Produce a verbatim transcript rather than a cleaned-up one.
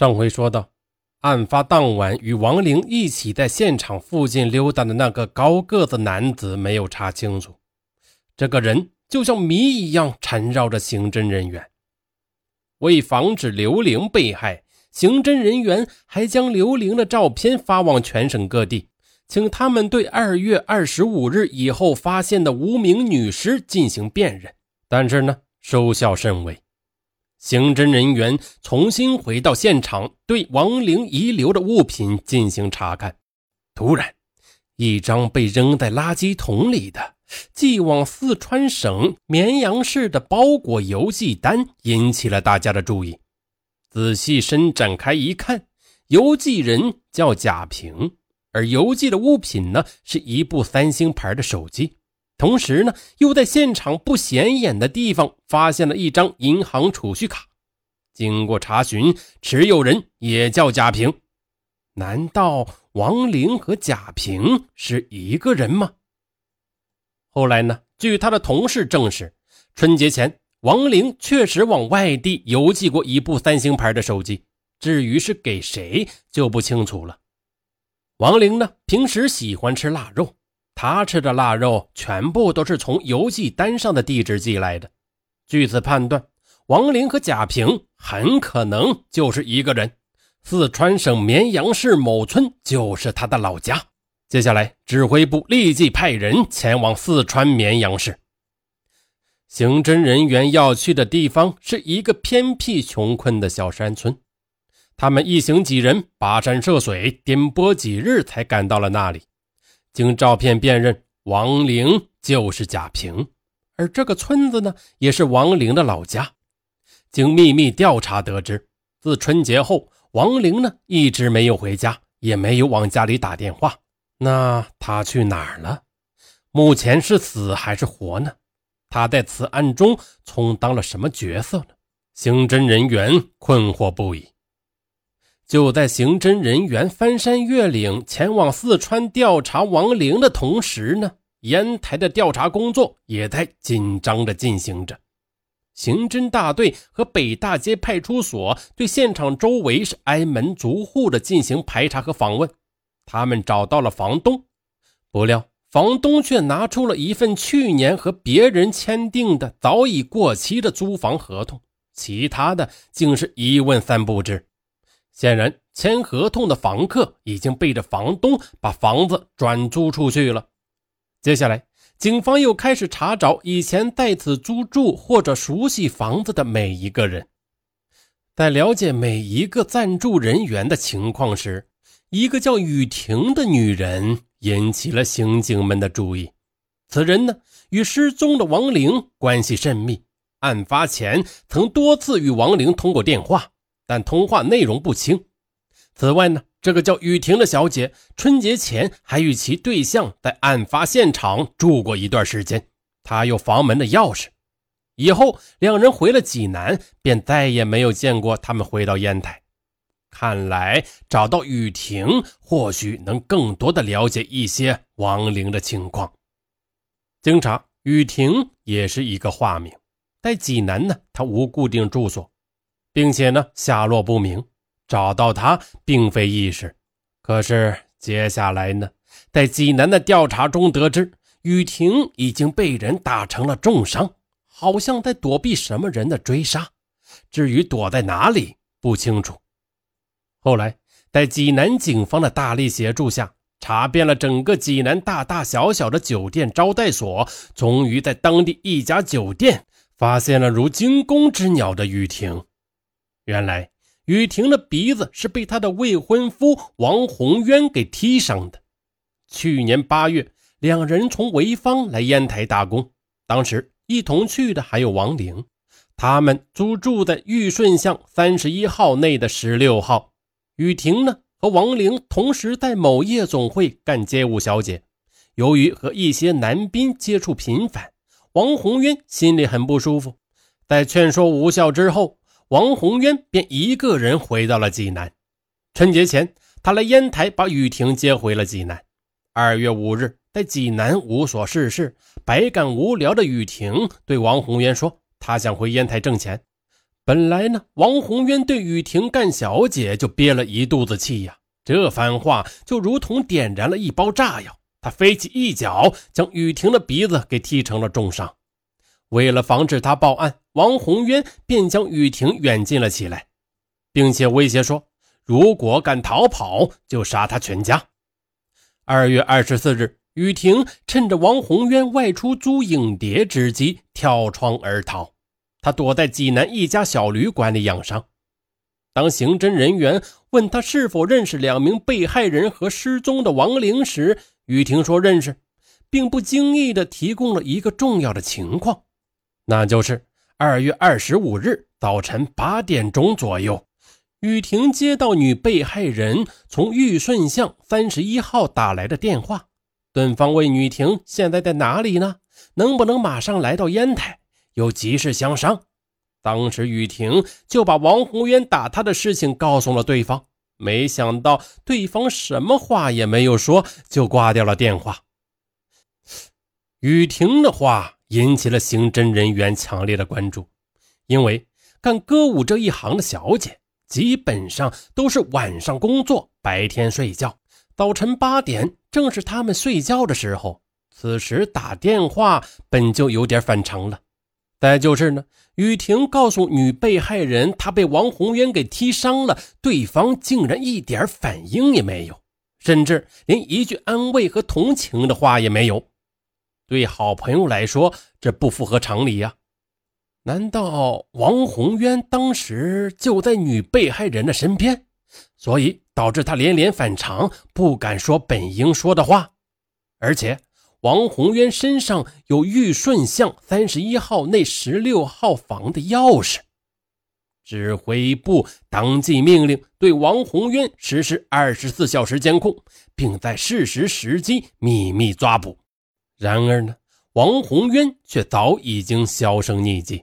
上回说到，案发当晚与王玲一起在现场附近溜达的那个高个子男子没有查清楚，这个人就像谜一样缠绕着刑侦人员。为防止刘玲被害，刑侦人员还将刘玲的照片发往全省各地，请他们对二月二十五日以后发现的无名女尸进行辨认，但是呢，收效甚微。刑侦人员重新回到现场，对王玲遗留的物品进行查看。突然，一张被扔在垃圾桶里的寄往四川省绵阳市的包裹邮寄单引起了大家的注意。仔细伸展开一看，邮寄人叫贾平，而邮寄的物品呢，是一部三星牌的手机。同时呢，又在现场不显眼的地方发现了一张银行储蓄卡。经过查询，持有人也叫贾平。难道王玲和贾平是一个人吗？后来呢，据他的同事证实，春节前王玲确实往外地邮寄过一部三星牌的手机，至于是给谁就不清楚了。王玲呢，平时喜欢吃腊肉，他吃的腊肉全部都是从邮寄单上的地址寄来的。据此判断，王玲和贾平很可能就是一个人，四川省绵阳市某村就是他的老家。接下来，指挥部立即派人前往四川绵阳市。刑侦人员要去的地方是一个偏僻穷困的小山村，他们一行几人跋山涉水，颠簸几日才赶到了那里。经照片辨认，王玲就是贾平，而这个村子呢，也是王玲的老家。经秘密调查得知，自春节后，王玲呢一直没有回家，也没有往家里打电话。那她去哪儿了？目前是死还是活呢？她在此案中充当了什么角色呢？刑侦人员困惑不已。就在刑侦人员翻山越岭前往四川调查王玲的同时呢，烟台的调查工作也在紧张地进行着。刑侦大队和北大街派出所对现场周围是挨门逐户地进行排查和访问。他们找到了房东，不料房东却拿出了一份去年和别人签订的早已过期的租房合同，其他的竟是一问三不知。显然，签合同的房客已经背着房东把房子转租出去了。接下来，警方又开始查找以前在此租住或者熟悉房子的每一个人。在了解每一个暂住人员的情况时，一个叫雨婷的女人引起了刑警们的注意。此人呢，与失踪的王玲关系甚密，案发前曾多次与王玲通过电话，但通话内容不清。此外呢，这个叫雨婷的小姐春节前还与其对象在案发现场住过一段时间，她有房门的钥匙。以后两人回了济南，便再也没有见过他们回到烟台。看来找到雨婷或许能更多的了解一些王玲的情况。经查，雨婷也是一个化名，在济南呢，她无固定住所，并且呢下落不明，找到他并非易事。可是接下来呢，在济南的调查中得知，雨婷已经被人打成了重伤，好像在躲避什么人的追杀，至于躲在哪里不清楚。后来在济南警方的大力协助下，查遍了整个济南大大小小的酒店招待所，终于在当地一家酒店发现了如惊弓之鸟的雨婷。原来雨婷的鼻子是被她的未婚夫王洪渊给踢伤的。去年八月，两人从潍坊来烟台打工，当时一同去的还有王玲，他们租住在玉顺巷三十一号内的十六号。雨婷呢和王玲同时在某夜总会干街舞小姐，由于和一些男宾接触频繁，王洪渊心里很不舒服。在劝说无效之后，王洪渊便一个人回到了济南。春节前，他来烟台把雨婷接回了济南。二月五日，在济南无所事事，百感无聊的雨婷对王洪渊说，他想回烟台挣钱。本来呢，王红渊对雨婷干小姐就憋了一肚子气呀，这番话就如同点燃了一包炸药，他飞起一脚将雨婷的鼻子给踢成了重伤。为了防止他报案，王红渊便将雨婷远近了起来，并且威胁说，如果敢逃跑就杀他全家。二月二十四日，雨婷趁着王红渊外出租影碟之机跳窗而逃，他躲在济南一家小旅馆里养伤。当刑侦人员问他是否认识两名被害人和失踪的王玲时，雨婷说认识，并不经意地提供了一个重要的情况，那就是二月二十五日早晨八点钟左右，雨婷接到女被害人从玉顺巷三十一号打来的电话，对方问雨婷现在在哪里呢，能不能马上来到烟台，有急事相商。当时雨婷就把王红渊打她的事情告诉了对方，没想到对方什么话也没有说就挂掉了电话。雨婷的话引起了刑侦人员强烈的关注，因为干歌舞这一行的小姐基本上都是晚上工作白天睡觉，早晨八点正是他们睡觉的时候，此时打电话本就有点反常了。再就是呢，雨婷告诉女被害人她被王红渊给踢伤了，对方竟然一点反应也没有，甚至连一句安慰和同情的话也没有。对好朋友来说，这不符合常理呀、啊。难道王红渊当时就在女被害人的身边，所以导致他连连反常，不敢说本应说的话？而且王红渊身上有玉顺巷三十一号那十六号房的钥匙。指挥部当即命令对王红渊实施二十四小时监控，并在适时时机秘密抓捕。然而呢，王红渊却早已经销声匿迹。